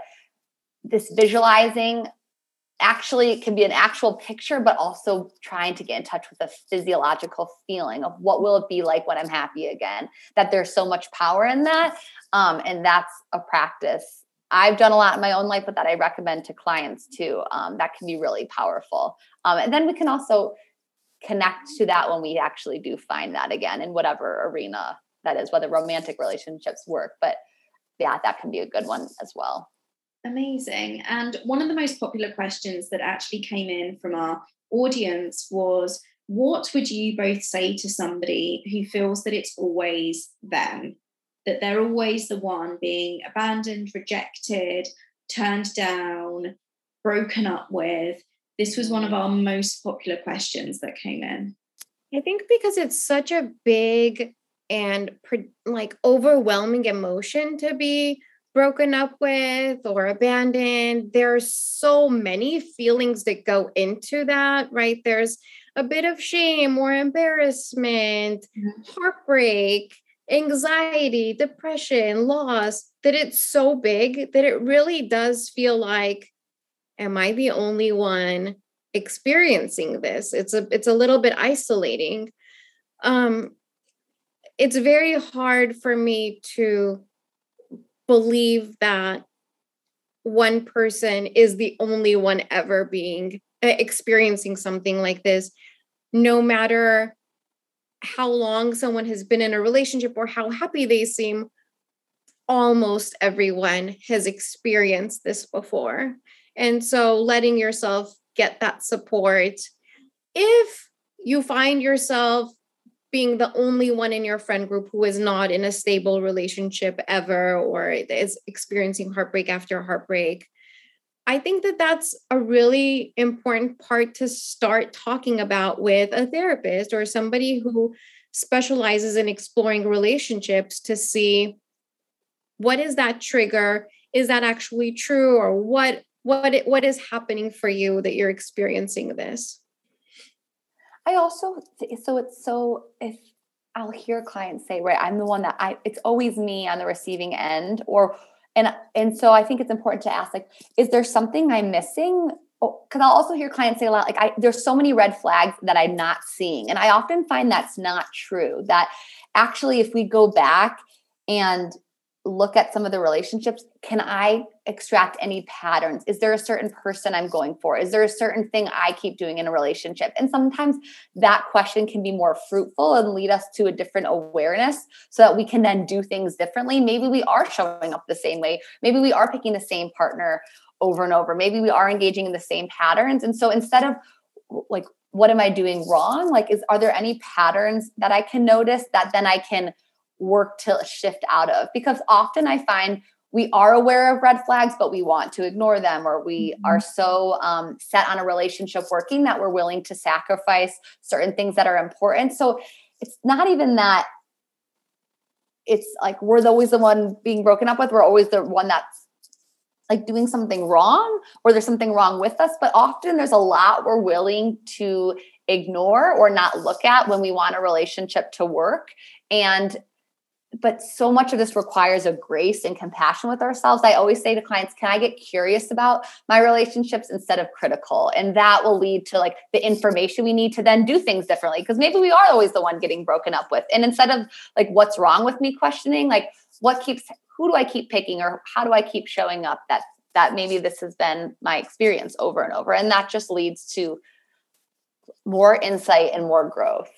this visualizing actually can be an actual picture, but also trying to get in touch with the physiological feeling of what will it be like when I'm happy again, that there's so much power in that. And that's a practice I've done a lot in my own life, but that I recommend to clients too. That can be really powerful. And then we can also connect to that when we actually do find that again in whatever arena that is, whether romantic relationships work, but yeah, that can be a good one as well. Amazing. And one of the most popular questions that actually came in from our audience was, what would you both say to somebody who feels that it's always them? That they're always the one being abandoned, rejected, turned down, broken up with. This was one of our most popular questions that came in. I think because it's such a big and overwhelming emotion to be broken up with or abandoned. There are so many feelings that go into that, right? There's a bit of shame or embarrassment, heartbreak, anxiety, depression, loss, that it's so big that it really does feel like, am I the only one experiencing this? It's a little bit isolating. It's very hard for me to believe that one person is the only one ever experiencing something like this, no matter how long someone has been in a relationship or how happy they seem. Almost everyone has experienced this before. And so letting yourself get that support. If you find yourself being the only one in your friend group who is not in a stable relationship ever, or is experiencing heartbreak after heartbreak, I think that that's a really important part to start talking about with a therapist or somebody who specializes in exploring relationships to see, what is that trigger? Is that actually true? Or what is happening for you that you're experiencing this? I also, if I'll hear clients say, right, I'm the one that it's always me on the receiving end, and so I think it's important to ask, is there something I'm missing? Because I'll also hear clients say a lot, there's so many red flags that I'm not seeing. And I often find that's not true, that actually, if we go back and look at some of the relationships, can I extract any patterns? Is there a certain person I'm going for? Is there a certain thing I keep doing in a relationship? And sometimes that question can be more fruitful and lead us to a different awareness so that we can then do things differently. Maybe we are showing up the same way. Maybe we are picking the same partner over and over. Maybe we are engaging in the same patterns. And so instead of what am I doing wrong? Are there any patterns that I can notice that then I can work to shift out of? Because often I find we are aware of red flags, but we want to ignore them, or we are so set on a relationship working that we're willing to sacrifice certain things that are important. So it's not even that it's we're always the one being broken up with. We're always the one that's doing something wrong, or there's something wrong with us. But often there's a lot we're willing to ignore or not look at when we want a relationship to work. And But so much of this requires a grace and compassion with ourselves. I always say to clients, can I get curious about my relationships instead of critical? And that will lead to like the information we need to then do things differently. Because maybe we are always the one getting broken up with. And instead of like, what's wrong with me questioning, like what keeps, who do I keep picking or how do I keep showing up that maybe this has been my experience over and over. And that just leads to more insight and more growth.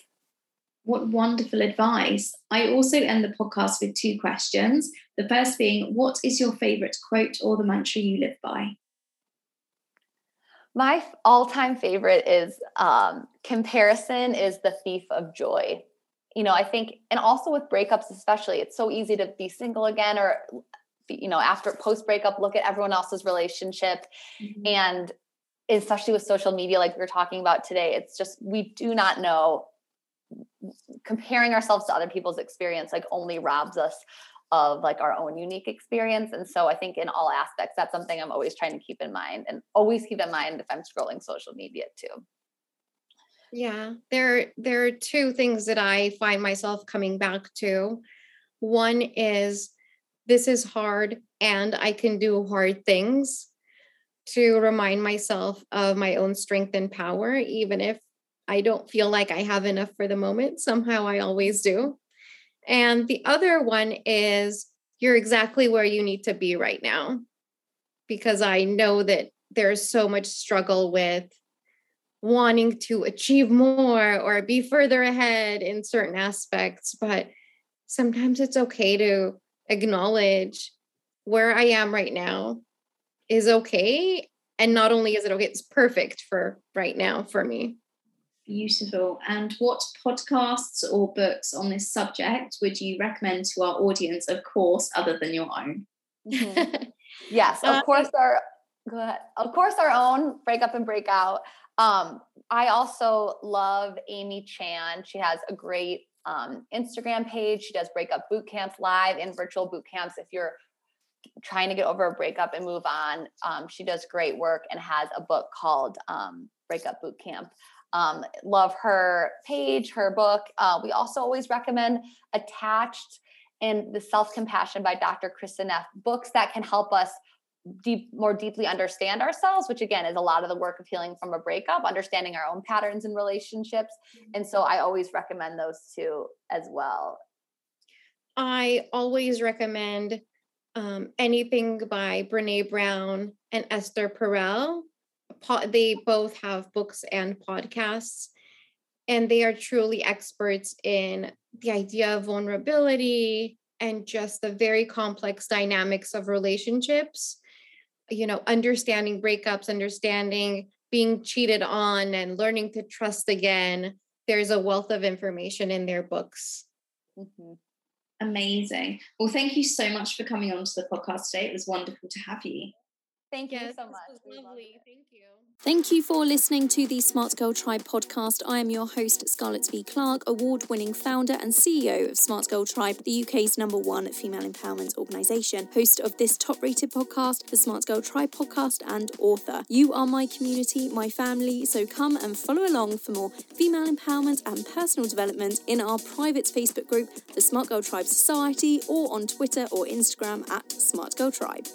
What wonderful advice. I also end the podcast with two questions. The first being, what is your favorite quote or the mantra you live by? My all-time favorite is comparison is the thief of joy. You know, I think, and also with breakups especially, it's so easy to be single again or, you know, after post-breakup, look at everyone else's relationship. Mm-hmm. And especially with social media, like we were talking about today, it's just, we do not know. Comparing ourselves to other people's experience like only robs us of like our own unique experience. And so I think in all aspects, that's something I'm always trying to keep in mind and always keep in mind if I'm scrolling social media too. Yeah, there are two things that I find myself coming back to. One is this is hard and I can do hard things, to remind myself of my own strength and power, even if I don't feel like I have enough for the moment. Somehow I always do. And the other one is you're exactly where you need to be right now, because I know that there's so much struggle with wanting to achieve more or be further ahead in certain aspects. But sometimes it's okay to acknowledge where I am right now is okay. And not only is it okay, it's perfect for right now for me. Beautiful. And what podcasts or books on this subject would you recommend to our audience, of course, other than your own? Mm-hmm. Yes, of course, our own Breakup and Breakout. I also love Amy Chan. She has a great Instagram page. She does breakup boot camps live and virtual boot camps if you're trying to get over a breakup and move on. She does great work and has a book called Breakup Bootcamp. Love her page, her book. We also always recommend Attached and the Self-Compassion by Dr. Kristin Neff, books that can help us more deeply understand ourselves, which again is a lot of the work of healing from a breakup, understanding our own patterns in relationships. And so I always recommend those two as well. I always recommend anything by Brené Brown and Esther Perel. They both have books and podcasts, and they are truly experts in the idea of vulnerability and just the very complex dynamics of relationships, you know, understanding breakups, understanding being cheated on and learning to trust again. There's a wealth of information in their books. Mm-hmm. Amazing. Well, thank you so much for coming on to the podcast today. It was wonderful to have you. Thank you so much. This was lovely. Thank you. Thank you for listening to the Smart Girl Tribe podcast. I am your host, Scarlett V. Clark, award-winning founder and CEO of Smart Girl Tribe, the UK's #1 female empowerment organisation, host of this top-rated podcast, the Smart Girl Tribe podcast, and author. You are my community, my family, so come and follow along for more female empowerment and personal development in our private Facebook group, the Smart Girl Tribe Society, or on Twitter or Instagram at Smart Girl Tribe.